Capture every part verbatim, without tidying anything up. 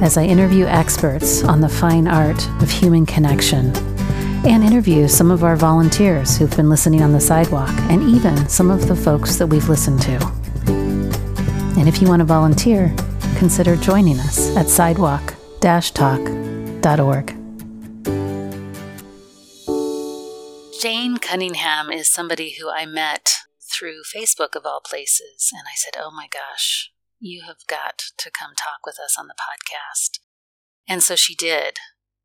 as I interview experts on the fine art of human connection and interview some of our volunteers who've been listening on the sidewalk and even some of the folks that we've listened to. And if you want to volunteer, consider joining us at sidewalk dash talk dot org. Jane Cunningham is somebody who I met through Facebook of all places, and I said, oh my gosh, you have got to come talk with us on the podcast. And so she did.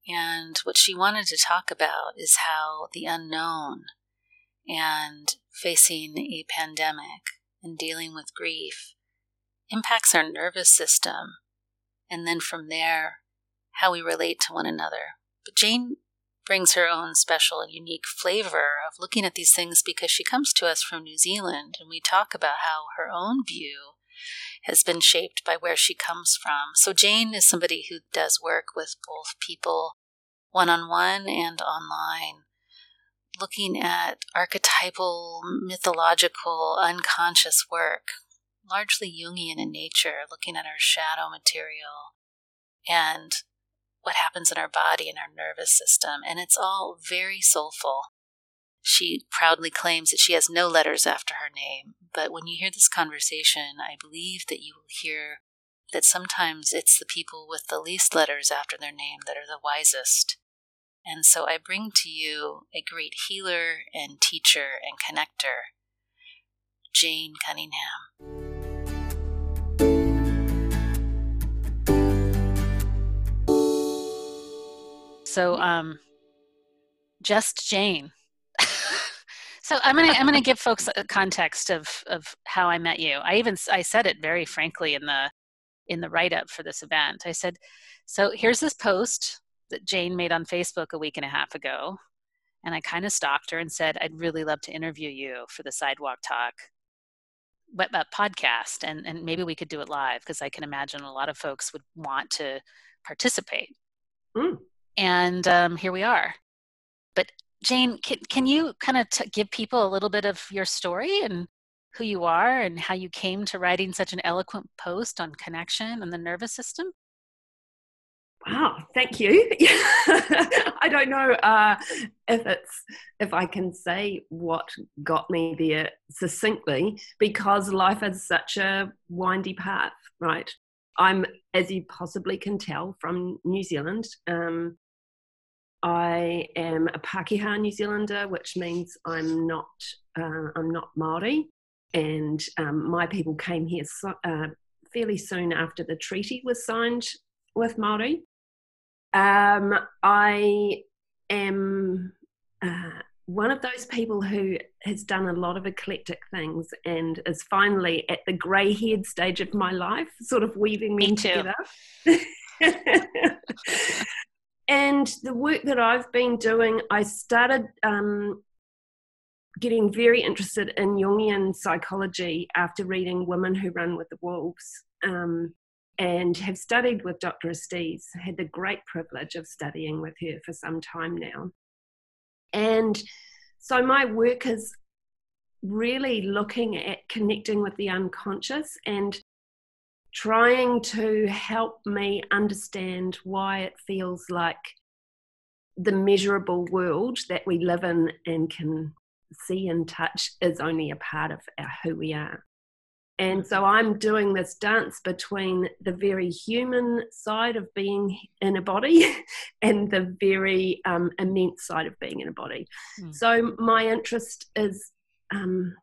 And what she wanted to talk about is how the unknown and facing a pandemic and dealing with grief impacts our nervous system. And then from there, how we relate to one another. But Jane brings her own special and unique flavor of looking at these things because she comes to us from New Zealand, and we talk about how her own view has been shaped by where she comes from. So Jane is somebody who does work with both people one-on-one and online, looking at archetypal, mythological, unconscious work, largely Jungian in nature, looking at our shadow material and what happens in our body and our nervous system. And it's all very soulful. She proudly claims that she has no letters after her name, but when you hear this conversation, I believe that you will hear that sometimes it's the people with the least letters after their name that are the wisest. And so I bring to you a great healer and teacher and connector, Jane Cunningham. So, um, just Jane. So I'm gonna I'm gonna give folks a context of, of how I met you. I even I said it very frankly in the in the write up for this event. I said, so here's this post that Jane made on Facebook a week and a half ago, and I kind of stalked her and said, I'd really love to interview you for the Sidewalk Talk podcast, and and maybe we could do it live because I can imagine a lot of folks would want to participate. Mm. And um, here we are. But Jane, can, can you kind of t- give people a little bit of your story and who you are and how you came to writing such an eloquent post on connection and the nervous system? Wow, thank you. I don't know uh, if it's if I can say what got me there succinctly, because life is such a windy path, right? I'm, as you possibly can tell, from New Zealand. Um, I am a Pākehā New Zealander, which means I'm not uh, I'm not Māori, and um, my people came here so, uh, fairly soon after the treaty was signed with Māori. Um, I am uh, one of those people who has done a lot of eclectic things and is finally at the grey-haired stage of my life, sort of weaving me together. And the work that I've been doing, I started um, getting very interested in Jungian psychology after reading Women Who Run With The Wolves, um, and have studied with Doctor Estes, had the great privilege of studying with her for some time now. And so my work is really looking at connecting with the unconscious and trying to help me understand why it feels like the measurable world that we live in and can see and touch is only a part of our, who we are. And so I'm doing this dance between the very human side of being in a body and the very um, immense side of being in a body. Mm. So my interest is um,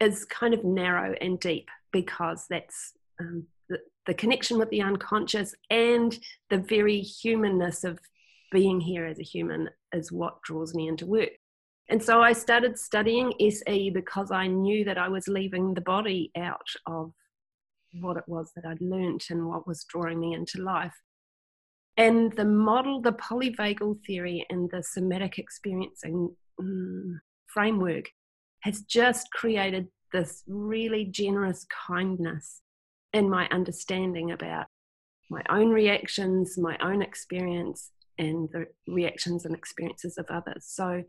is kind of narrow and deep, because that's um, the, the connection with the unconscious and the very humanness of being here as a human is what draws me into work. And so I started studying S E because I knew that I was leaving the body out of what it was that I'd learnt and what was drawing me into life. And the model, the polyvagal theory and the somatic experiencing um, framework has just created this really generous kindness in my understanding about my own reactions, my own experience, and the reactions and experiences of others. So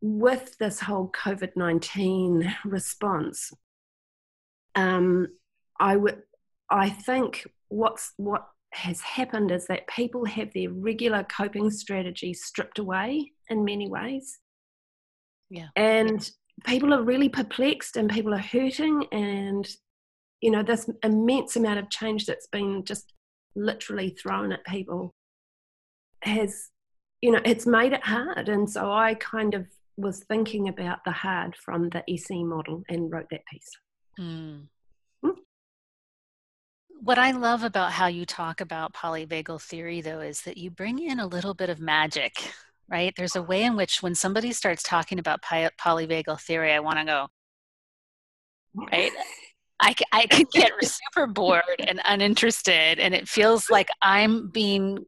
with this whole COVID nineteen response, um, I would, I think what's, what has happened is that people have their regular coping strategy stripped away in many ways. Yeah. And people are really perplexed and people are hurting, and, you know, this immense amount of change that's been just literally thrown at people has, you know, it's made it hard. And so I kind of was thinking about the hard from the E C model and wrote that piece. Mm. Mm. What I love about how you talk about polyvagal theory, though, is that you bring in a little bit of magic, right? There's a way in which when somebody starts talking about poly- polyvagal theory, I want to go, right? I, I can get super bored and uninterested, and it feels like I'm being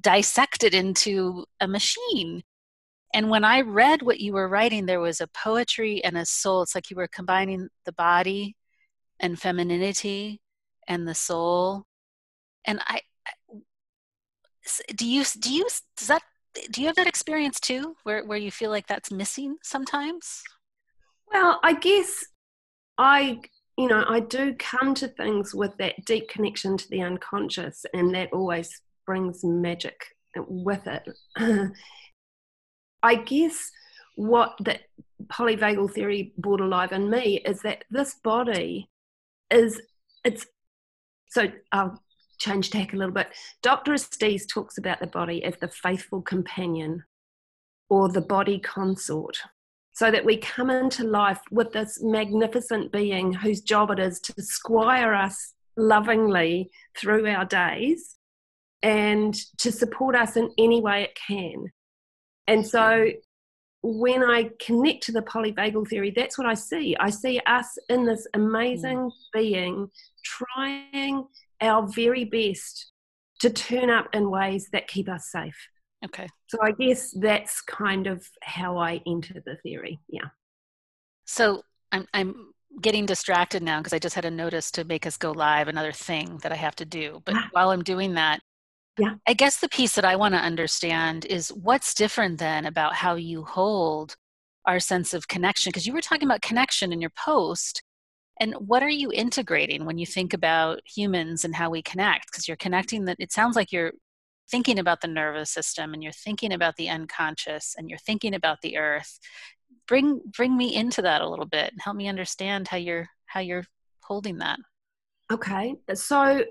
dissected into a machine. And when I read what you were writing, there was a poetry and a soul. It's like you were combining the body and femininity and the soul. And I, do you, do you, does that, do you have that experience too, where, where you feel like that's missing sometimes? Well, I guess I, you know, I do come to things with that deep connection to the unconscious, and that always brings magic with it. I guess what the polyvagal theory brought alive in me is that this body is, it's, so I'll change tack a little bit. Doctor Estes talks about the body as the faithful companion or the body consort, so that we come into life with this magnificent being whose job it is to squire us lovingly through our days and to support us in any way it can. And so when I connect to the polyvagal theory, that's what I see. I see us in this amazing being trying our very best to turn up in ways that keep us safe. Okay. So I guess that's kind of how I enter the theory. Yeah. So I'm I'm getting distracted now because I just had a notice to make us go live, another thing that I have to do. But ah. while I'm doing that, yeah. I guess the piece that I want to understand is what's different then about how you hold our sense of connection, because you were talking about connection in your post, and what are you integrating when you think about humans and how we connect? Because you're connecting that, it sounds like you're thinking about the nervous system, and you're thinking about the unconscious, and you're thinking about the earth. Bring bring me into that a little bit and help me understand how you're how you're holding that. Okay, so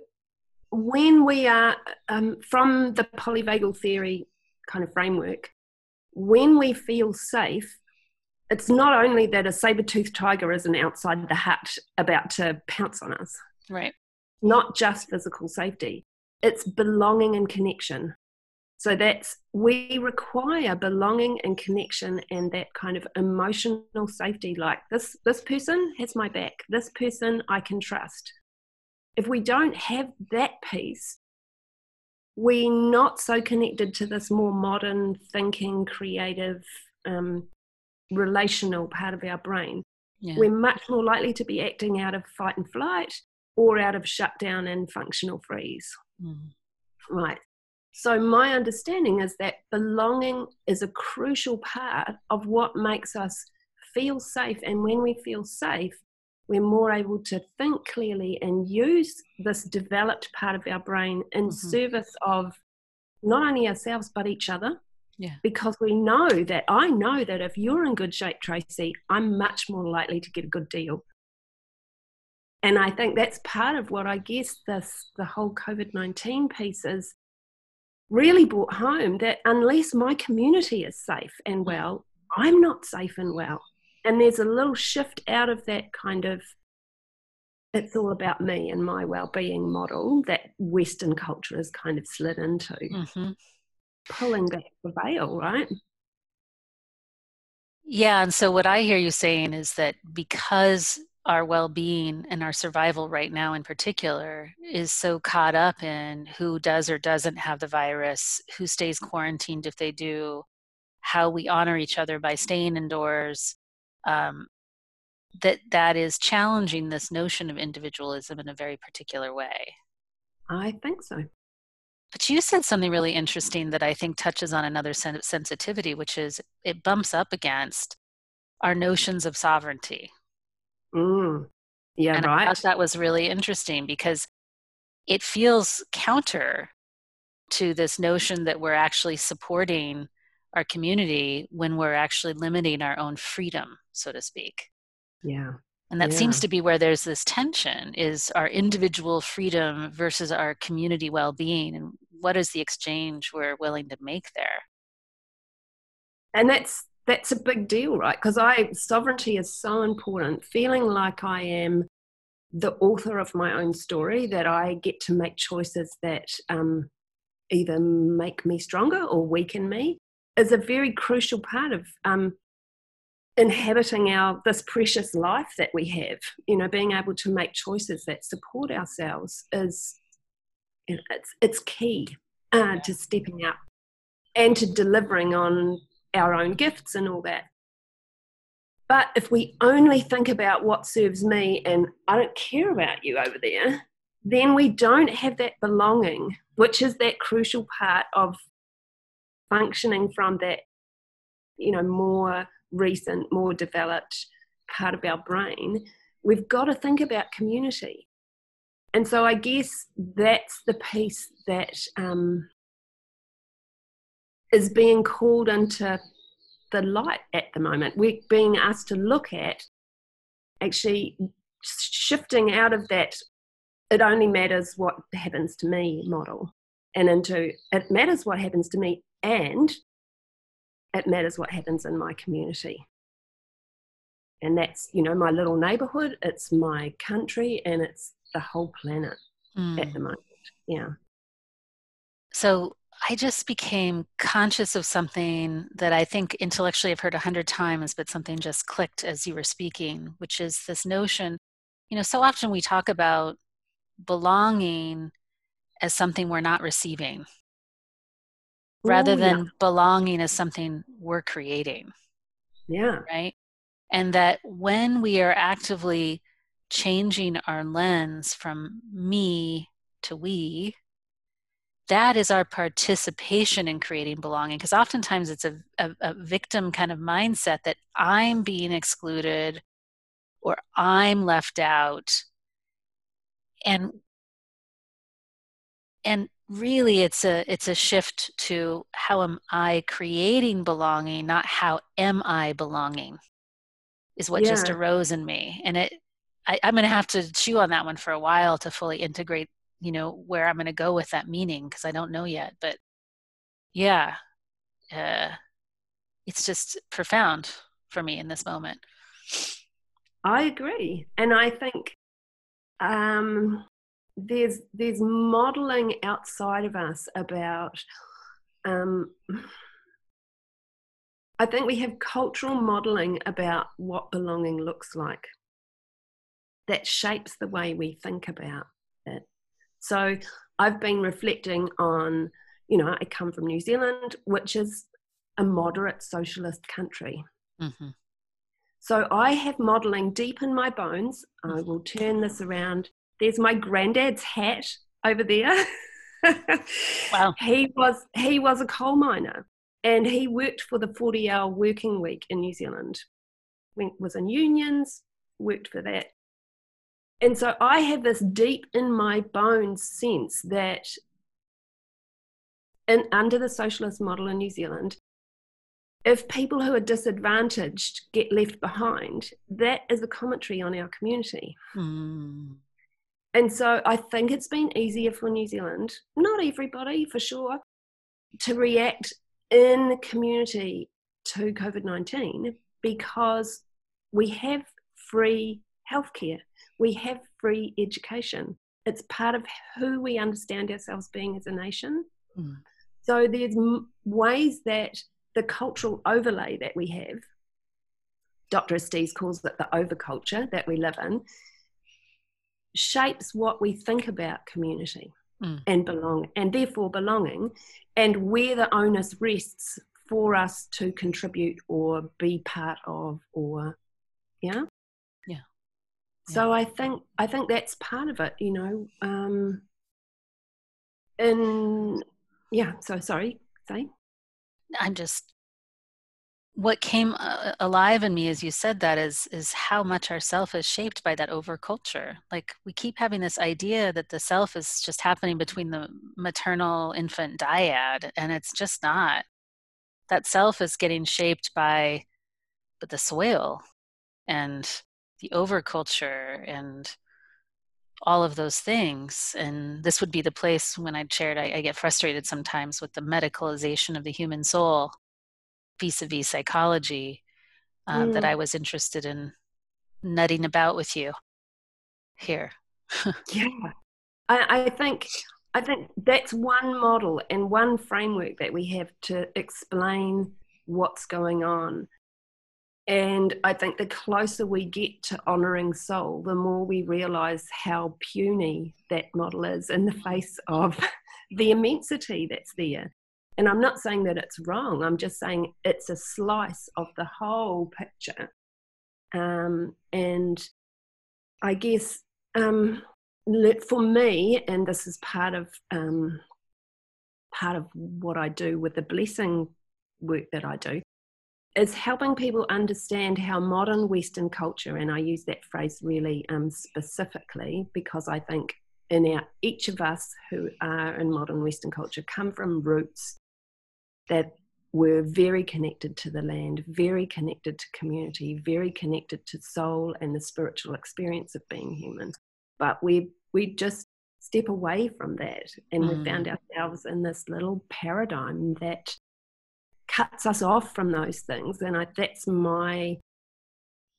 when we are um, from the polyvagal theory kind of framework, when we feel safe, it's not only that a saber-toothed tiger isn't outside the hut about to pounce on us. Right. Not just physical safety. It's belonging and connection. So that's, we require belonging and connection and that kind of emotional safety, like this, this person has my back, this person I can trust. If we don't have that piece, we're not so connected to this more modern thinking, creative, um, relational part of our brain. Yeah. We're much more likely to be acting out of fight and flight or out of shutdown and functional freeze. Mm-hmm. Right. So my understanding is that belonging is a crucial part of what makes us feel safe. And when we feel safe, we're more able to think clearly and use this developed part of our brain in mm-hmm. service of not only ourselves, but each other. Yeah. Because we know that, I know that if you're in good shape, Tracy, I'm much more likely to get a good deal. And I think that's part of what I guess this, the whole COVID nineteen piece is really brought home, that unless my community is safe and well, I'm not safe and well. And there's a little shift out of that kind of, it's all about me and my well-being model that Western culture has kind of slid into. Mm-hmm. Pulling back the veil, right? Yeah, and so what I hear you saying is that because our well-being and our survival right now in particular is so caught up in who does or doesn't have the virus, who stays quarantined if they do, how we honor each other by staying indoors, um, that that is challenging this notion of individualism in a very particular way. I think so. But you said something really interesting that I think touches on another sen- sensitivity, which is it bumps up against our notions of sovereignty. Mm. Yeah, and right. I thought that was really interesting because it feels counter to this notion that we're actually supporting our community when we're actually limiting our own freedom, so to speak. Yeah. And that yeah. seems to be where there's this tension, is our individual freedom versus our community well-being. And what is the exchange we're willing to make there? And that's that's a big deal, right? Because I sovereignty is so important. Feeling like I am the author of my own story, that I get to make choices that um, either make me stronger or weaken me, is a very crucial part of um, inhabiting our this precious life that we have. You know, being able to make choices that support ourselves is, you know, it's it's key uh, to stepping up and to delivering on our own gifts and all that. But if we only think about what serves me and I don't care about you over there, then we don't have that belonging, which is that crucial part of functioning from that, you know, more recent, more developed part of our brain. We've got to think about community. And so I guess that's the piece that um, is being called into the light at the moment. We're being asked to look at actually shifting out of that it only matters what happens to me model and into it matters what happens to me and it matters what happens in my community. And that's, you know, my little neighbourhood, it's my country, and it's the whole planet mm. at the moment. Yeah. So I just became conscious of something that I think intellectually I've heard a hundred times, but something just clicked as you were speaking, which is this notion, you know, so often we talk about belonging as something we're not receiving, rather Ooh, yeah. than belonging as something we're creating. Yeah. Right? And that when we are actively changing our lens from me to we, that is our participation in creating belonging, because oftentimes it's a, a, a victim kind of mindset that I'm being excluded or I'm left out. And and really it's a it's a shift to how am I creating belonging, not how am I belonging, is what yeah. just arose in me. And it I, I'm going to have to chew on that one for a while to fully integrate, you know, where I'm going to go with that meaning, because I don't know yet. But yeah, uh, it's just profound for me in this moment. I agree. And I think um, there's there's modeling outside of us about, um, I think we have cultural modeling about what belonging looks like that shapes the way we think about it. So I've been reflecting on, you know, I come from New Zealand, which is a moderate socialist country. Mm-hmm. So I have modelling deep in my bones. I will turn this around. There's my granddad's hat over there. Wow. He was, he was a coal miner, and he worked for the forty-hour working week in New Zealand. Went, was in unions, worked for that. And so I have this deep in my bones sense that in, under the socialist model in New Zealand, if people who are disadvantaged get left behind, that is a commentary on our community. Mm. And so I think it's been easier for New Zealand, not everybody for sure, to react in community to COVID nineteen because we have free healthcare. We have free education. It's part of who we understand ourselves being as a nation. Mm. So there's m- ways that the cultural overlay that we have Doctor Estes calls it the overculture that we live in, shapes what we think about community mm. and belong, and therefore belonging, and where the onus rests for us to contribute or be part of, or yeah, yeah. yeah. So I think I think that's part of it, you know. Um, in yeah, so sorry, say. I'm just. What came uh, alive in me as you said that is is how much our self is shaped by that overculture. Like, we keep having this idea that the self is just happening between the maternal infant dyad, and it's just not. That self is getting shaped by but the soil and the overculture and all of those things. And this would be the place when I'd shared, I, I get frustrated sometimes with the medicalization of the human soul vis-a-vis psychology, uh, mm. that I was interested in nutting about with you here. yeah, I, I think I think that's one model and one framework that we have to explain what's going on. And I think the closer we get to honouring soul, the more we realise how puny that model is in the face of the immensity that's there. And I'm not saying that it's wrong. I'm just saying it's a slice of the whole picture. Um, and I guess um, for me, and this is part of um, part of what I do with the blessing work that I do, is helping people understand how modern Western culture, and I use that phrase really um, specifically because I think in our, each of us who are in modern Western culture come from roots that were very connected to the land, very connected to community, very connected to soul and the spiritual experience of being human. But we we just step away from that, and mm. we found ourselves in this little paradigm that cuts us off from those things. And I, that's my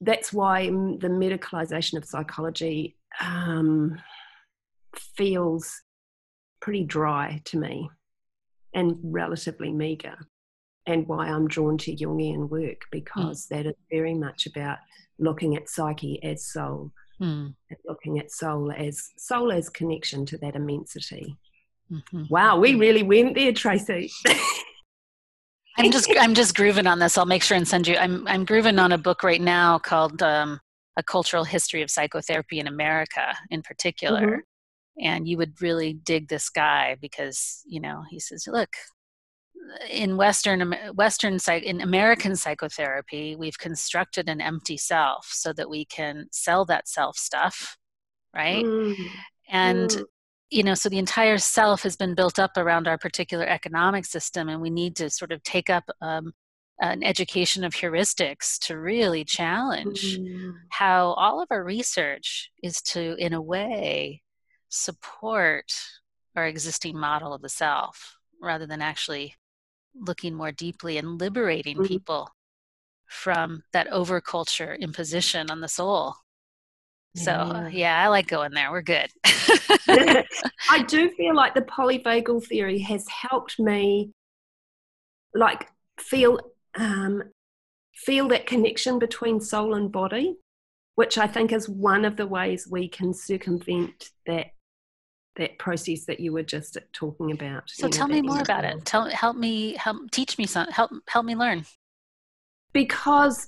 that's why the medicalization of psychology um, feels pretty dry to me and relatively meager, and why I'm drawn to Jungian work, because mm. that is very much about looking at psyche as soul, mm. and looking at soul as soul as connection to that immensity. Mm-hmm. Wow, we really went there, Tracy. I'm just I'm just grooving on this. I'll make sure and send you. I'm I'm grooving on a book right now called um, A Cultural History of Psychotherapy in America, in particular. Mm-hmm. And you would really dig this guy because, you know, he says, look, in Western Western in American psychotherapy, we've constructed an empty self so that we can sell that self stuff, right? Mm-hmm. And mm-hmm. you know, so the entire self has been built up around our particular economic system, and we need to sort of take up um, an education of heuristics to really challenge mm-hmm. how all of our research is to, in a way, support our existing model of the self, rather than actually looking more deeply and liberating mm-hmm. people from that overculture imposition on the soul. So, yeah, I like going there. We're good. I do feel like the polyvagal theory has helped me, like, feel um, feel that connection between soul and body, which I think is one of the ways we can circumvent that that process that you were just talking about. So, tell me more about it. Tell, help me, help, teach me some, help, help me learn. Because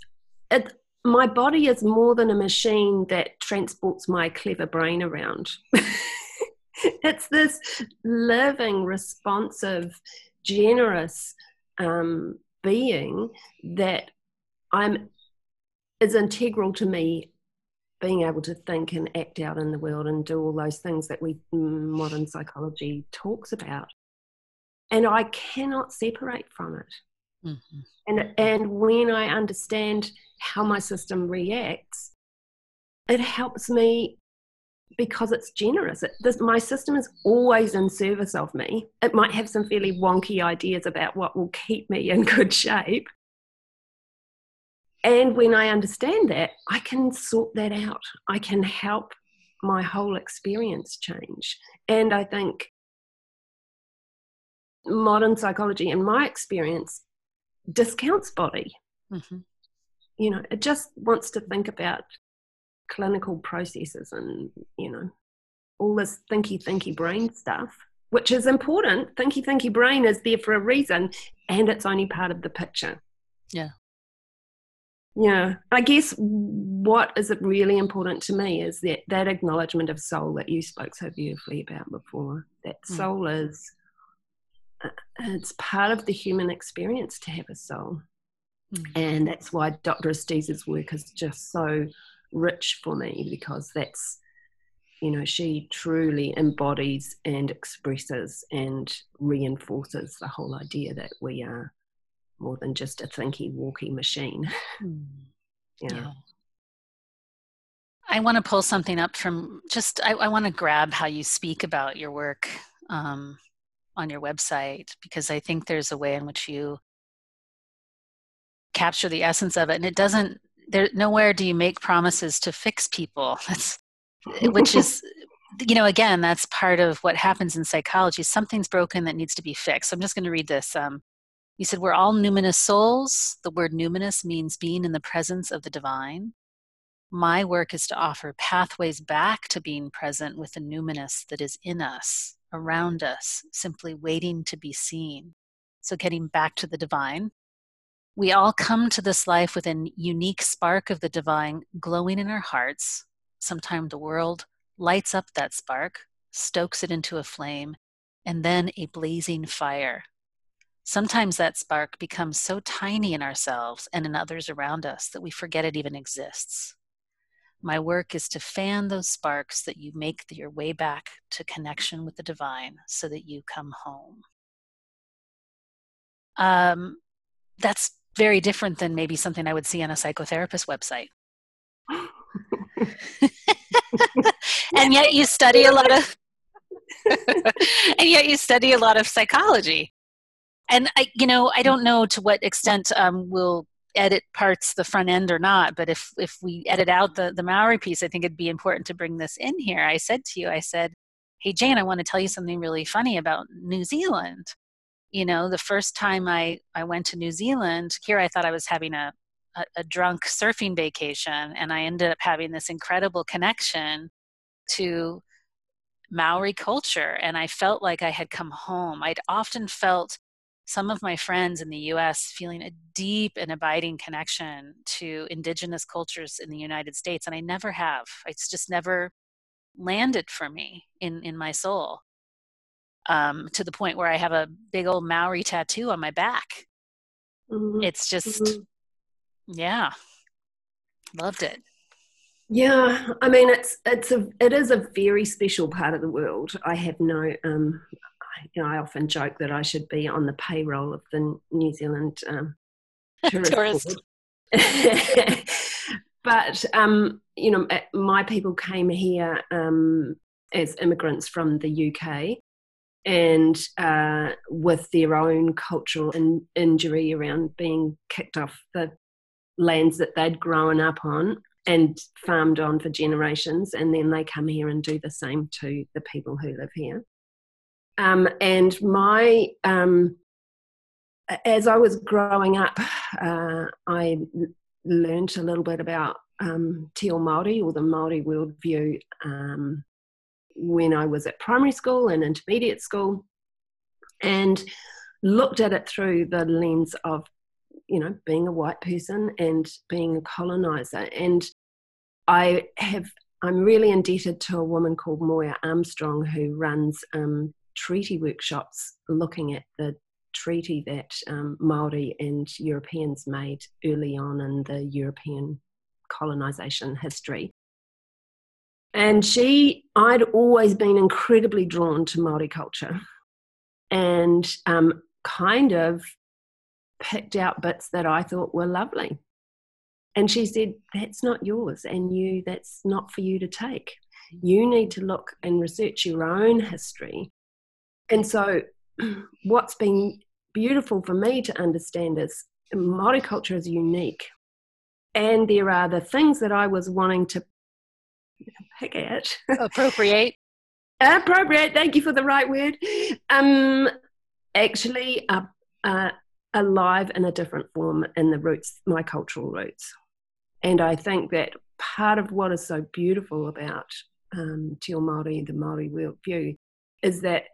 it. My body is more than a machine that transports my clever brain around. It's this living, responsive, generous um, being that I'm is integral to me being able to think and act out in the world and do all those things that we modern psychology talks about. And I cannot separate from it. Mm-hmm. And and when I understand how my system reacts, it helps me because it's generous. It, this, my system is always in service of me. It might have some fairly wonky ideas about what will keep me in good shape. And when I understand that, I can sort that out. I can help my whole experience change. And I think modern psychology, in my experience, discounts body. Mm-hmm. you know, it just wants to think about clinical processes and, you know, all this thinky, thinky brain stuff, which is important. Thinky, thinky brain is there for a reason, and it's only part of the picture. Yeah. Yeah. I guess what is it really important to me is that, that acknowledgement of soul that you spoke so beautifully about before, that mm. soul is, it's part of the human experience to have a soul. Mm. And that's why Doctor Estes' work is just so rich for me, because that's, you know, she truly embodies and expresses and reinforces the whole idea that we are more than just a thinky, walky machine. Mm. Yeah. yeah. I want to pull something up from just, I, I want to grab how you speak about your work um, on your website, because I think there's a way in which you capture the essence of it. And it doesn't, there, nowhere do you make promises to fix people. That's, which is, you know, again, that's part of what happens in psychology. Something's broken that needs to be fixed. So I'm just going to read this. Um, you said, we're all numinous souls. The word numinous means being in the presence of the divine. My work is to offer pathways back to being present with the numinous that is in us, around us, simply waiting to be seen. So getting back to the divine. We all come to this life with a unique spark of the divine glowing in our hearts. Sometimes the world lights up that spark, stokes it into a flame, and then a blazing fire. Sometimes that spark becomes so tiny in ourselves and in others around us that we forget it even exists. My work is to fan those sparks that you make your way back to connection with the divine so that you come home. Um, That's very different than maybe something I would see on a psychotherapist website. And yet you study a lot of, and yet you study a lot of psychology. And I, you know, I don't know to what extent um, we'll edit parts, the front end or not, but if, if we edit out the, the Māori piece, I think it'd be important to bring this in here. I said to you, I said, hey, Jane, I want to tell you something really funny about New Zealand. You know, the first time I, I went to New Zealand, here I thought I was having a, a, a drunk surfing vacation, and I ended up having this incredible connection to Maori culture, and I felt like I had come home. I'd often felt some of my friends in the U S feeling a deep and abiding connection to indigenous cultures in the United States, and I never have. It's just never landed for me in, in my soul. Um, to the point where I have a big old Maori tattoo on my back. Mm-hmm. It's just, mm-hmm. yeah, loved it. Yeah, I mean, it's it's a it is a very special part of the world. I have no, um, I, you know, I often joke that I should be on the payroll of the New Zealand um, tourist. tourist. But um, you know, my people came here um, as immigrants from the U K. And uh, with their own cultural in- injury around being kicked off the lands that they'd grown up on and farmed on for generations. And then they come here and do the same to the people who live here. Um, and my, um, as I was growing up, uh, I learned a little bit about um, Te Reo Māori, or the Māori worldview, um, when I was at primary school and intermediate school, and looked at it through the lens of, you know, being a white person and being a colonizer. And I have, I'm really indebted to a woman called Moya Armstrong, who runs um, treaty workshops looking at the treaty that um, Māori and Europeans made early on in the European colonization history. And she, I'd always been incredibly drawn to Māori culture, and um, kind of picked out bits that I thought were lovely. And she said, that's not yours, and you, that's not for you to take. You need to look and research your own history. And so what's been beautiful for me to understand is Māori culture is unique. And there are the things that I was wanting to pick at. Appropriate. Appropriate. Thank you for the right word. Um, actually, uh, uh, alive in a different form in the roots, my cultural roots. And I think that part of what is so beautiful about um, Te Reo Māori, the Māori worldview, is that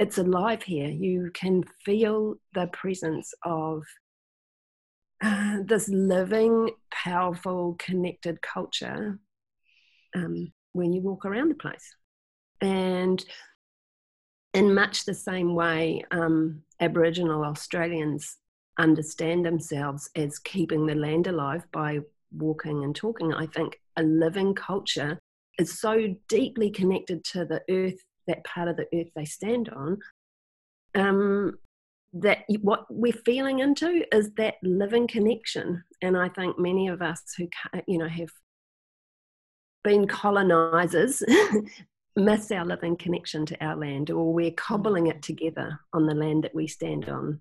it's alive here. You can feel the presence of uh, this living, powerful, connected culture um, when you walk around the place. And in much the same way, um, Aboriginal Australians understand themselves as keeping the land alive by walking and talking. I think a living culture is so deeply connected to the earth, that part of the earth they stand on, um, that what we're feeling into is that living connection. And I think many of us who, you know, have been colonizers miss our living connection to our land, or we're cobbling it together on the land that we stand on.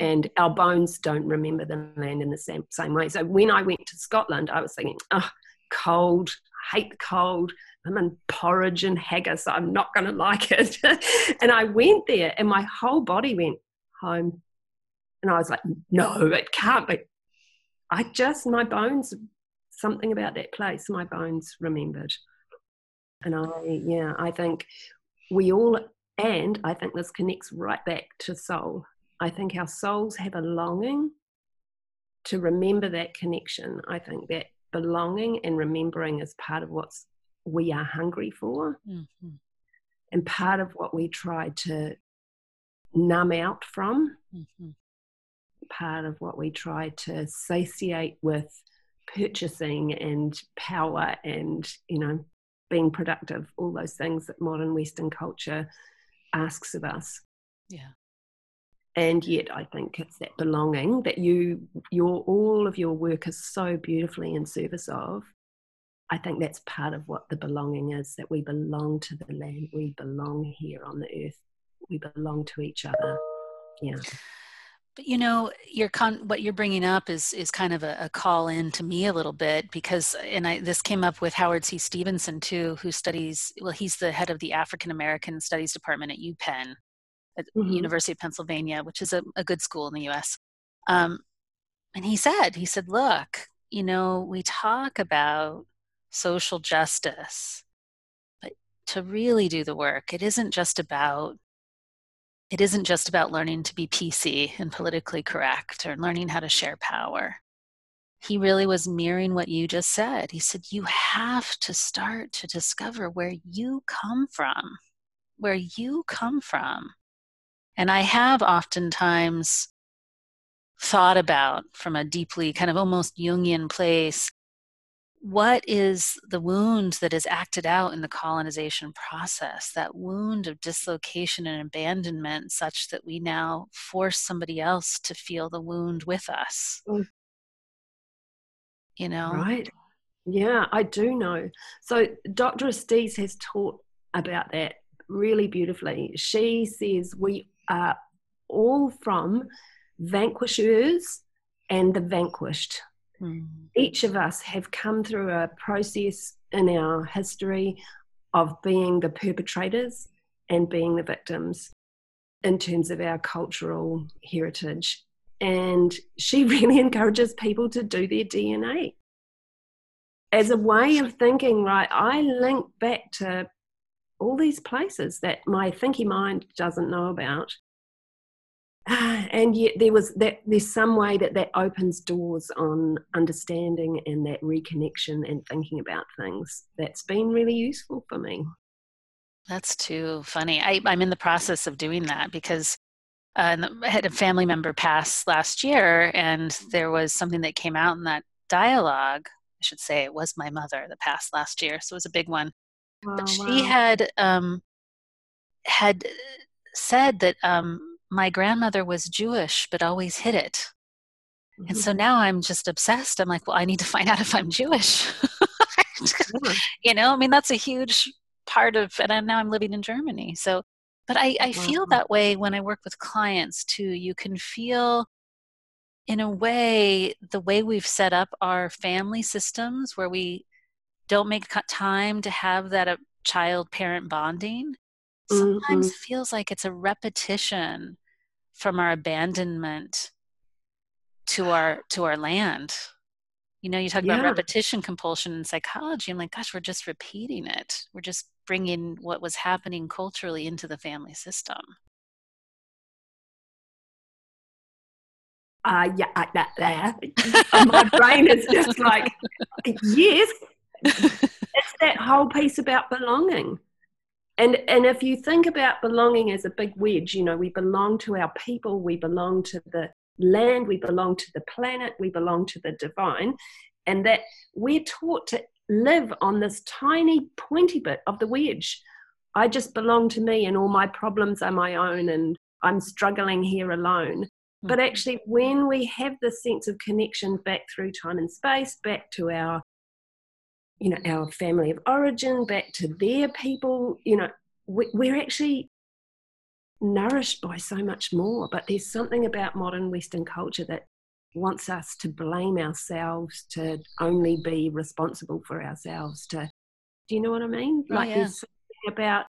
And our bones don't remember the land in the same, same way. So when I went to Scotland, I was thinking, oh, cold, hate the cold. I'm in porridge and haggis. I'm not going to like it. And I went there and my whole body went home. And I was like, no, it can't be. I just, my bones, something about that place, my bones remembered. And I, yeah, I think we all, and I think this connects right back to soul. I think our souls have a longing to remember that connection. I think that belonging and remembering is part of what we are hungry for, mm-hmm. and part of what we try to numb out from, mm-hmm. part of what we try to satiate with purchasing and power and, you know, being productive, all those things that modern Western culture asks of us. Yeah. And yet I think it's that belonging that you, your, all of your work is so beautifully in service of. I think that's part of what the belonging is, that we belong to the land, we belong here on the earth, we belong to each other. Yeah. But you know, your con- what you're bringing up is is kind of a, a call in to me a little bit, because, and I, this came up with Howard C. Stevenson too, who studies, well, he's the head of the African American Studies Department at UPenn. At mm-hmm. University of Pennsylvania, which is a, a good school in the U S Um, and he said, he said, look, you know, we talk about social justice, but to really do the work, it isn't just about, it isn't just about learning to be P C and politically correct or learning how to share power. He really was mirroring what you just said. He said, you have to start to discover where you come from, where you come from. And I have oftentimes thought about, from a deeply kind of almost Jungian place, what is the wound that is acted out in the colonization process, that wound of dislocation and abandonment, such that we now force somebody else to feel the wound with us. Mm. You know? Right. Yeah, I do know. So Doctor Estes has taught about that really beautifully. She says we are all from vanquishers and the vanquished. Mm. Each of us have come through a process in our history of being the perpetrators and being the victims in terms of our cultural heritage. And she really encourages people to do their D N A as a way of thinking, right? I link back to all these places that my thinky mind doesn't know about. And yet there was that, there's some way that that opens doors on understanding and that reconnection and thinking about things. That's been really useful for me. That's too funny. I, I'm in the process of doing that because uh, I had a family member pass last year, and there was something that came out in that dialogue. I should say it was my mother that passed last year, so it was a big one. But oh, wow. She had um, had said that um, my grandmother was Jewish, but always hid it. Mm-hmm. And so now I'm just obsessed. I'm like, well, I need to find out if I'm Jewish. You know, I mean, that's a huge part of, and I'm, now I'm living in Germany. So, but I, I wow. feel that way when I work with clients too. You can feel, in a way, the way we've set up our family systems where we don't make time to have that uh, child-parent bonding, sometimes mm-hmm. feels like it's a repetition from our abandonment to our to our land. You know, you talk yeah. about repetition compulsion in psychology. I'm like, gosh, we're just repeating it. We're just bringing what was happening culturally into the family system. Uh, yeah, I, that there. My brain is just like, yes. It's that whole piece about belonging. And and if you think about belonging as a big wedge, you know, we belong to our people, we belong to the land, we belong to the planet, we belong to the divine, and that we're taught to live on this tiny pointy bit of the wedge. I just belong to me and all my problems are my own and I'm struggling here alone. But actually, when we have this sense of connection back through time and space, back to our, you know, our family of origin, back to their people, you know, we're actually nourished by so much more. But there's something about modern Western culture that wants us to blame ourselves, to only be responsible for ourselves. To, do you know what I mean? Oh, like yeah. There's something about,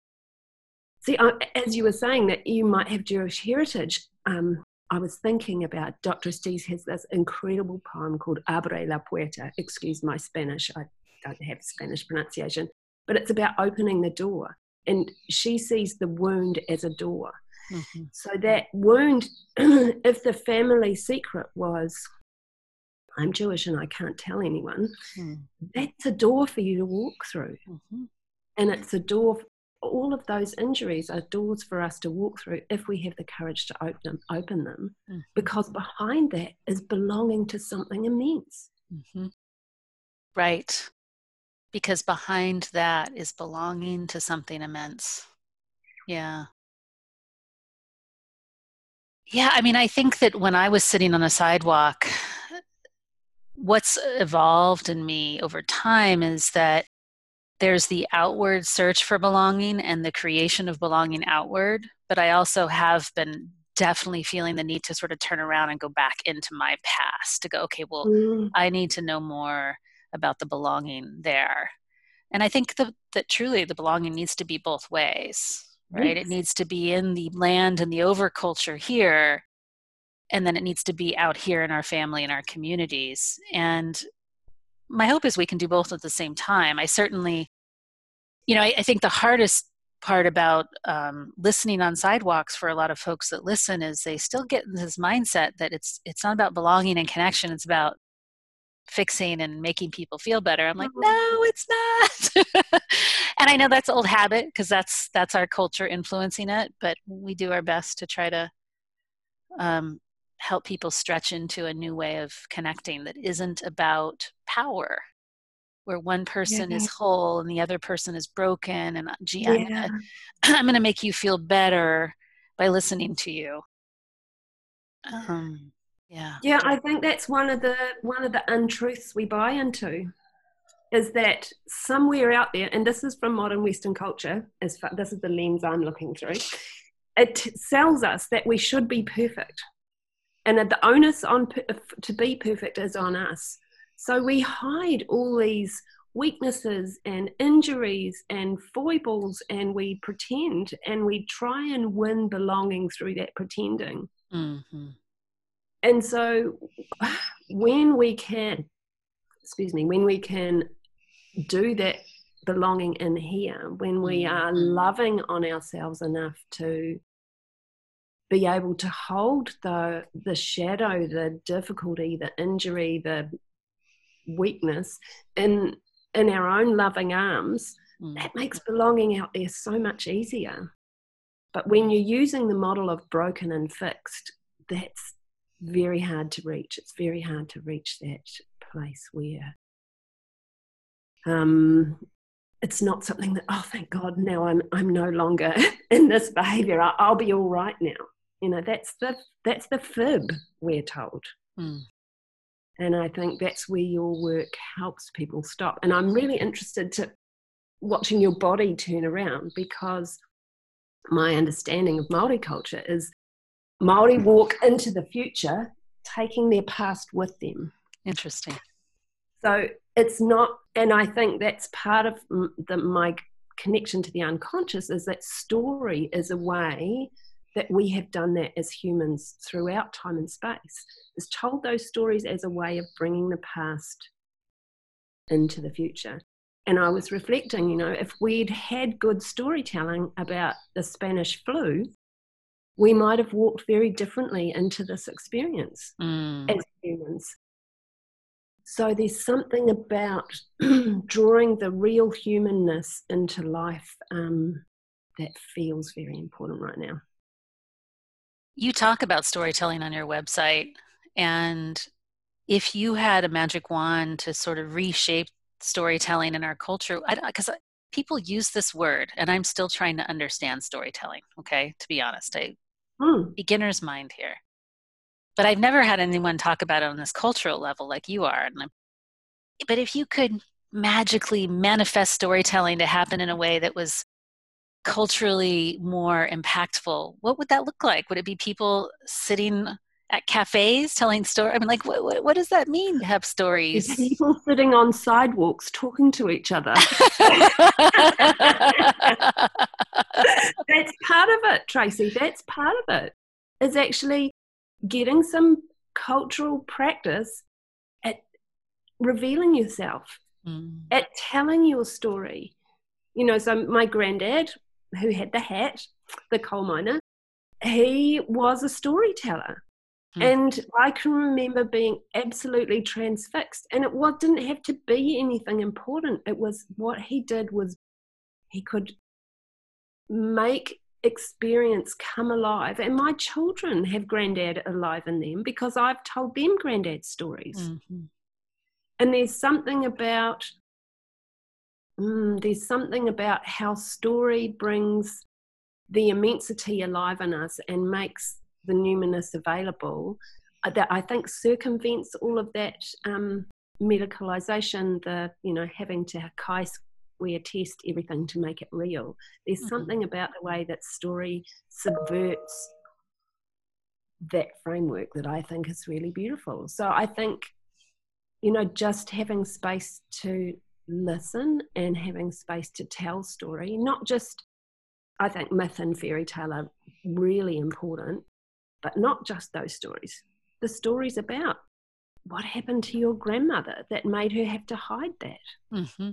see, as you were saying that you might have Jewish heritage, um, I was thinking about Doctor Estes has this incredible poem called Abre la Puerta. Excuse my Spanish, I don't have Spanish pronunciation, but it's about opening the door. And she sees the wound as a door. Mm-hmm. So that wound, if the family secret was, I'm Jewish and I can't tell anyone, mm. that's a door for you to walk through. Mm-hmm. And it's a door, all of those injuries are doors for us to walk through if we have the courage to open them, open them mm-hmm. because behind that is belonging to something immense. Mm-hmm. Right. Because behind that is belonging to something immense. Yeah. Yeah, I mean, I think that when I was sitting on a sidewalk, what's evolved in me over time is that there's the outward search for belonging and the creation of belonging outward, but I also have been definitely feeling the need to sort of turn around and go back into my past to go, okay, well, mm. I need to know more about the belonging there. And I think the, that truly the belonging needs to be both ways, right? Yes. It needs to be in the land and the overculture here, and then it needs to be out here in our family and our communities. And my hope is we can do both at the same time. I certainly, you know, I, I think the hardest part about um, listening on sidewalks for a lot of folks that listen is they still get in this mindset that it's it's not about belonging and connection, it's about fixing and making people feel better. I'm like, no, it's not. And I know that's old habit because that's that's our culture influencing it, but we do our best to try to um, help people stretch into a new way of connecting that isn't about power, where one person yeah. is whole and the other person is broken. And gee, I'm yeah. gonna, I'm gonna make you feel better by listening to you. Um, yeah, yeah. I think that's one of the one of the untruths we buy into, is that somewhere out there, and this is from modern Western culture. As far, this is the lens I'm looking through. It sells us that we should be perfect. And the onus on to be perfect is on us. So we hide all these weaknesses and injuries and foibles, and we pretend, and we try and win belonging through that pretending. Mm-hmm. And so when we can, excuse me, when we can do that belonging in here, when we mm-hmm. are loving on ourselves enough to be able to hold the, the shadow, the difficulty, the injury, the weakness in in our own loving arms, mm. that makes belonging out there so much easier. But when you're using the model of broken and fixed, that's very hard to reach. It's very hard to reach that place where um it's not something that, oh, thank God, now I'm I'm no longer in this behavior. I, I'll be all right now. You know, that's the that's the fib we're told. Mm. And I think that's where your work helps people stop. And I'm really interested to watching your body turn around, because my understanding of Māori culture is Māori walk into the future taking their past with them. Interesting. So it's not, and I think that's part of the, my connection to the unconscious, is that story is a way that we have done that as humans throughout time and space, is told those stories as a way of bringing the past into the future. And I was reflecting, you know, if we'd had good storytelling about the Spanish flu, we might have walked very differently into this experience mm. as humans. So there's something about drawing the real humanness into life um, that feels very important right now. You talk about storytelling on your website, and if you had a magic wand to sort of reshape storytelling in our culture, because people use this word, and I'm still trying to understand storytelling, okay, to be honest. I, mm. Beginner's mind here. But I've never had anyone talk about it on this cultural level like you are. And I'm, but if you could magically manifest storytelling to happen in a way that was culturally more impactful, what would that look like? Would it be people sitting at cafes telling stories? I mean, like, what, what, what does that mean to have stories? It's people sitting on sidewalks talking to each other. That's part of it, Tracy. That's part of it, is actually getting some cultural practice at revealing yourself, mm. at telling your story. You know, so my granddad, who had the hat, the coal miner, he was a storyteller. Mm. And I can remember being absolutely transfixed. And it was, didn't have to be anything important. It was what he did was he could make experience come alive. And my children have granddad alive in them because I've told them granddad stories. Mm-hmm. And there's something about... Mm, there's something about how story brings the immensity alive in us and makes the numinous available that I think circumvents all of that um, medicalization, the, you know, having to chi-square test everything to make it real. There's mm-hmm. something about the way that story subverts that framework that I think is really beautiful. So I think, you know, just having space to listen and having space to tell story, not just, I think myth and fairy tale are really important, but not just those stories. The stories about what happened to your grandmother that made her have to hide that. Mm-hmm.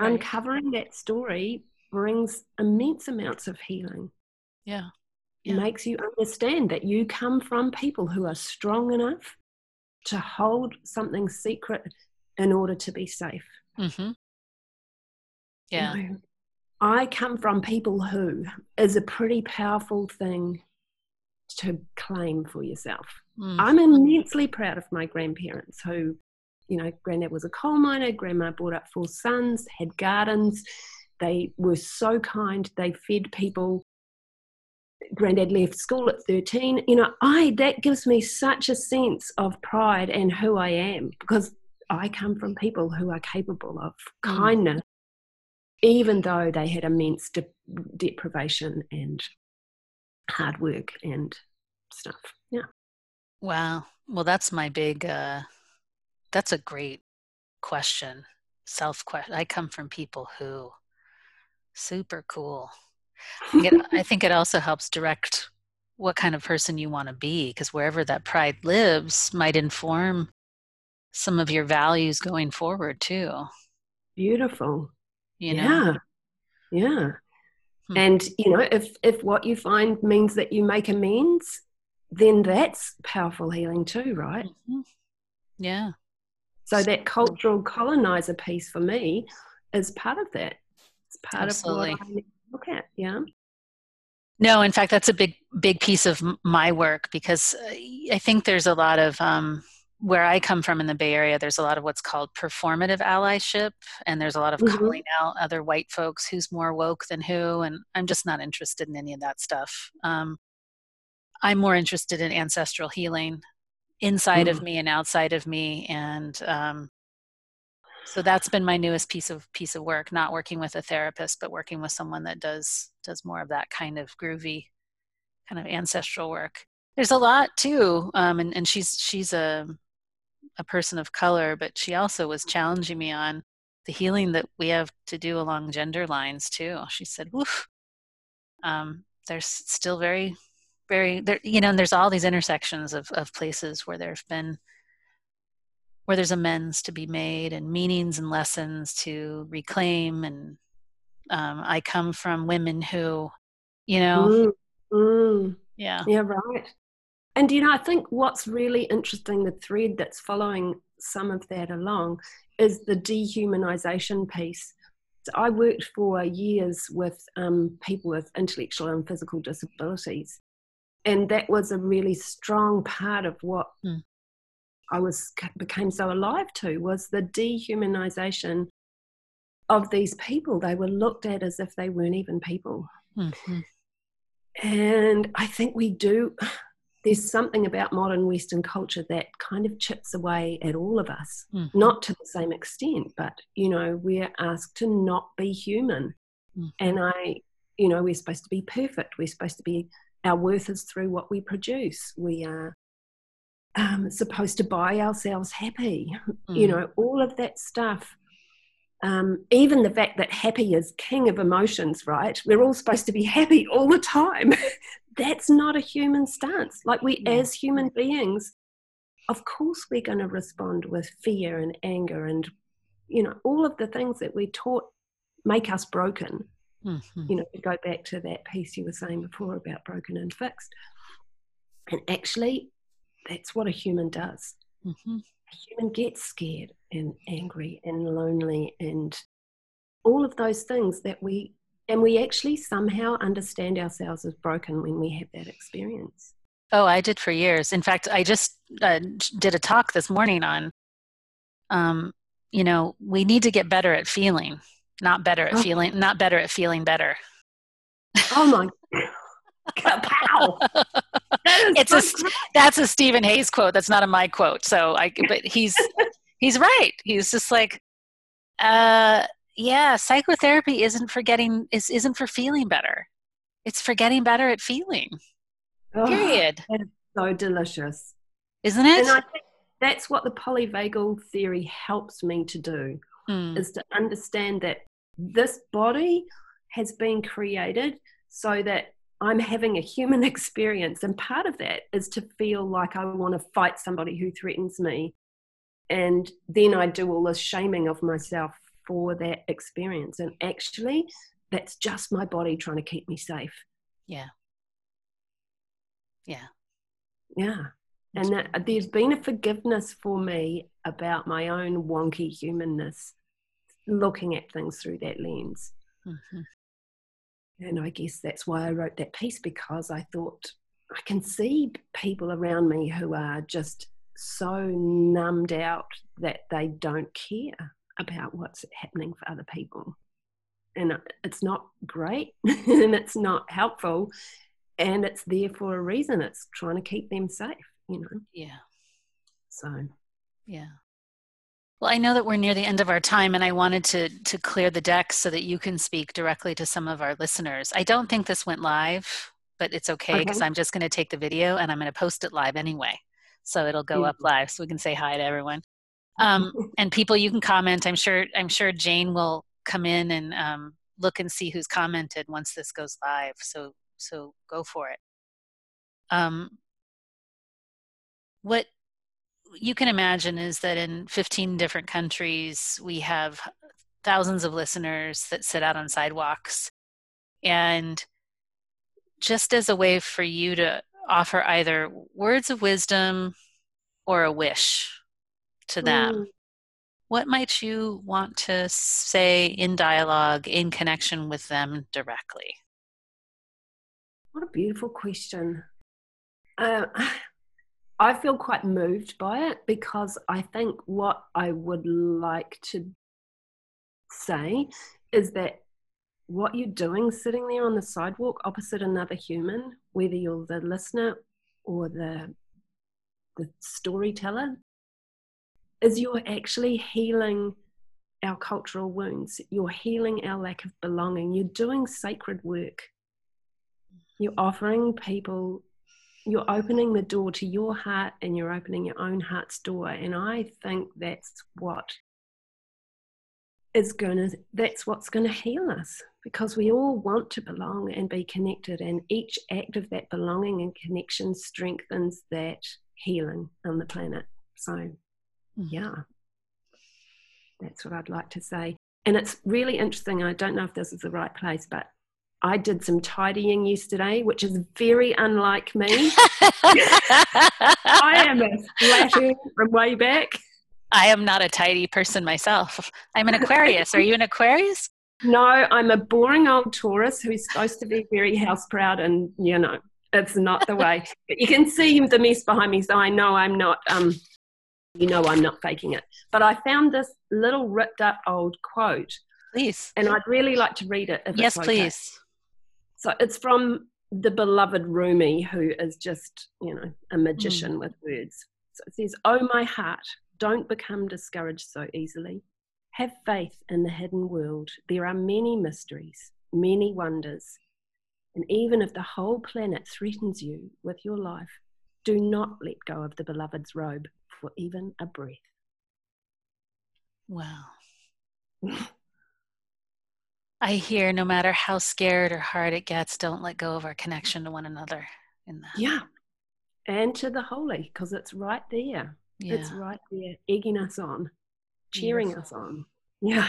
Right. Uncovering that story brings immense amounts of healing. Yeah. yeah. It makes you understand that you come from people who are strong enough to hold something secret in order to be safe. Mm-hmm. Yeah. You know, I come from people who is a pretty powerful thing to claim for yourself. Mm-hmm. I'm immensely proud of my grandparents who, you know, granddad was a coal miner, grandma brought up four sons, had gardens. They were so kind. They fed people. Granddad left school at thirteen. You know, I, that gives me such a sense of pride and who I am, because I come from people who are capable of kindness, mm. even though they had immense de- deprivation and hard work and stuff. Yeah. Wow. Well, that's my big, uh, that's a great question. Self-question. I come from people who, super cool. I think it, I think it also helps direct what kind of person you want to be, because wherever that pride lives might inform some of your values going forward too. Beautiful. You know? Yeah. Yeah. Hmm. And you know, if, if what you find means that you make amends, then that's powerful healing too, right? Mm-hmm. Yeah. So that cultural colonizer piece for me is part of that. It's part Absolutely. Of what I need to look at. Yeah. No, in fact, that's a big, big piece of my work, because I think there's a lot of, um, where I come from in the Bay Area, there's a lot of what's called performative allyship, and there's a lot of mm-hmm. calling out other white folks who's more woke than who, and I'm just not interested in any of that stuff. Um, I'm more interested in ancestral healing inside mm. of me and outside of me, and um, so that's been my newest piece of piece of work, not working with a therapist, but working with someone that does does more of that kind of groovy, kind of ancestral work. There's a lot, too, um, and, and she's she's a... a person of color, but she also was challenging me on the healing that we have to do along gender lines too. She said, woof, um, there's still very, very, there, you know, and there's all these intersections of, of places where there've been, where there's amends to be made and meanings and lessons to reclaim. And um, I come from women who, you know, mm, mm. yeah. Yeah, right. And, you know, I think what's really interesting, the thread that's following some of that along is the dehumanization piece. So I worked for years with um, people with intellectual and physical disabilities. And that was a really strong part of what mm. I was became so alive to, was the dehumanization of these people. They were looked at as if they weren't even people. Mm-hmm. And I think we do... There's something about modern Western culture that kind of chips away at all of us, mm-hmm. not to the same extent, but, you know, we're asked to not be human. Mm-hmm. And I, you know, we're supposed to be perfect. We're supposed to be, our worth is through what we produce. We are um, supposed to buy ourselves happy, mm-hmm. you know, all of that stuff. Um, even the fact that happy is king of emotions, right? We're all supposed to be happy all the time. That's not a human stance. Like we yeah. as human beings, of course we're going to respond with fear and anger and, you know, all of the things that we're taught make us broken. Mm-hmm. You know, to go back to that piece you were saying before about broken and fixed. And actually, that's what a human does. Mm-hmm. A human gets scared and angry and lonely and all of those things that we, and we actually somehow understand ourselves as broken when we have that experience. Oh, I did for years. In fact, I just uh, did a talk this morning on, um, you know, we need to get better at feeling, not better at oh. feeling, not better at feeling better. Oh my God. Kapow. That it's a, crazy. That's a Stephen Hayes quote. That's not a my quote. So I, but he's, he's right. He's just like, uh, yeah, psychotherapy isn't for getting, is, isn't for feeling better. It's for getting better at feeling. Oh, period. That is so delicious. Isn't it? And I think that's what the polyvagal theory helps me to do, mm. is to understand that this body has been created so that I'm having a human experience, and part of that is to feel like I want to fight somebody who threatens me, and then I do all this shaming of myself for that experience, and actually that's just my body trying to keep me safe. Yeah. Yeah. Yeah. And that, there's been a forgiveness for me about my own wonky humanness, looking at things through that lens. Mm-hmm. And I guess that's why I wrote that piece, because I thought I can see people around me who are just so numbed out that they don't care about what's happening for other people. And it's not great and it's not helpful, and it's there for a reason. It's trying to keep them safe, you know? Yeah. So. Yeah. Well, I know that we're near the end of our time, and I wanted to to clear the deck so that you can speak directly to some of our listeners. I don't think this went live, but it's okay because okay. I'm just going to take the video and I'm going to post it live anyway. So it'll go up live so we can say hi to everyone. Um, and people, you can comment. I'm sure I'm sure Jane will come in and um, look and see who's commented once this goes live. So so go for it. Um, what... you can imagine is that in fifteen different countries, we have thousands of listeners that sit out on sidewalks. And just as a way for you to offer either words of wisdom or a wish to them, mm. what might you want to say in dialogue, in connection with them directly? What a beautiful question. Uh, I feel quite moved by it, because I think what I would like to say is that what you're doing sitting there on the sidewalk opposite another human, whether you're the listener or the, the storyteller, is you're actually healing our cultural wounds. You're healing our lack of belonging. You're doing sacred work. You're offering people... you're opening the door to your heart, and you're opening your own heart's door. And I think that's what is going to, that's what's going to heal us, because we all want to belong and be connected. And each act of that belonging and connection strengthens that healing on the planet. So Yeah, that's what I'd like to say. And it's really interesting. I don't know if this is the right place, but I did some tidying yesterday, which is very unlike me. I am a splasher from way back. I am not a tidy person myself. I'm an Aquarius. Are you an Aquarius? No, I'm a boring old Taurus who's supposed to be very house proud, and, you know, it's not the way. But you can see the mess behind me, so I know I'm not, um, you know, I'm not faking it. But I found this little ripped up old quote. Please. And I'd really like to read it. If yes, it's okay. Please. So it's from the beloved Rumi, who is just, you know, a magician mm. with words. So it says, "Oh, my heart, don't become discouraged so easily. Have faith in the hidden world. There are many mysteries, many wonders. And even if the whole planet threatens you with your life, do not let go of the beloved's robe for even a breath." Wow. I hear, no matter how scared or hard it gets, don't let go of our connection to one another in that. Yeah. And to the holy, because it's right there. Yeah. It's right there, egging us on, cheering yes. us on. Yeah.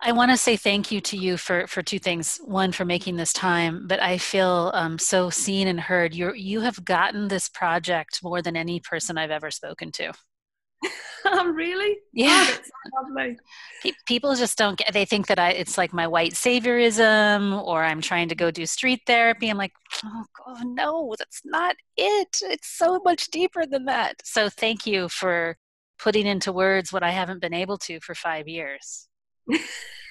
I want to say thank you to you for, for two things. One, for making this time, but I feel um, so seen and heard. You you have gotten this project more than any person I've ever spoken to. Oh, really? Yeah. Oh, that's so lovely. People just don't get, they think that I, it's like my white saviorism, or I'm trying to go do street therapy. I'm like, oh God, no, that's not it. It's so much deeper than that. So thank you for putting into words what I haven't been able to for five years.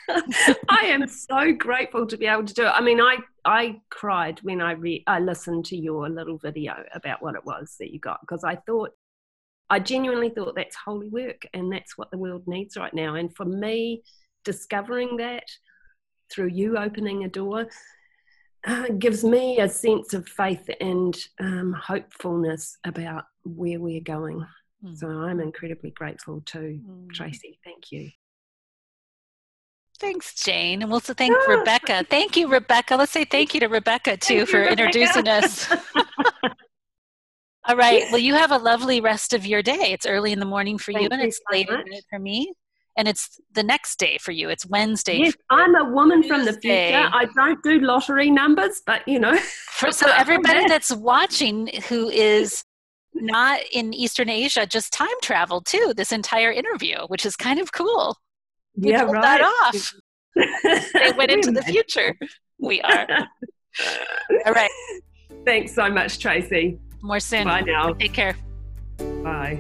I am so grateful to be able to do it. I mean, I, I cried when I re- I listened to your little video about what it was that you got, because I thought, I genuinely thought that's holy work, and that's what the world needs right now. And for me, discovering that through you opening a door uh, gives me a sense of faith and um, hopefulness about where we're going. Mm. So I'm incredibly grateful to mm. Tracy. Thank you. Thanks, Jane. And we'll also thank oh. Rebecca. Thank you, Rebecca. Let's say thank you to Rebecca, too, you, for Rebecca. Introducing us. All right. Well, you have a lovely rest of your day. It's early in the morning for Thank you, and it's so late at night for me. And it's the next day for you. It's Wednesday. Yes, I'm a woman Tuesday. From the future. I don't do lottery numbers, but, you know. For, so everybody that's watching who is not in Eastern Asia just time traveled, too, this entire interview, which is kind of cool. We yeah, pulled right. that off. They went into the future. We are. All right. Thanks so much, Tracy. More soon. Bye now. Take care. Bye.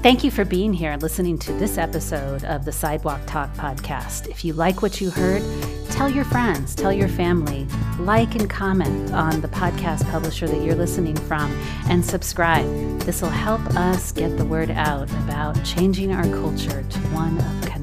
Thank you for being here and listening to this episode of the Sidewalk Talk podcast. If you like what you heard, tell your friends, tell your family, like and comment on the podcast publisher that you're listening from, and subscribe. This will help us get the word out about changing our culture to one of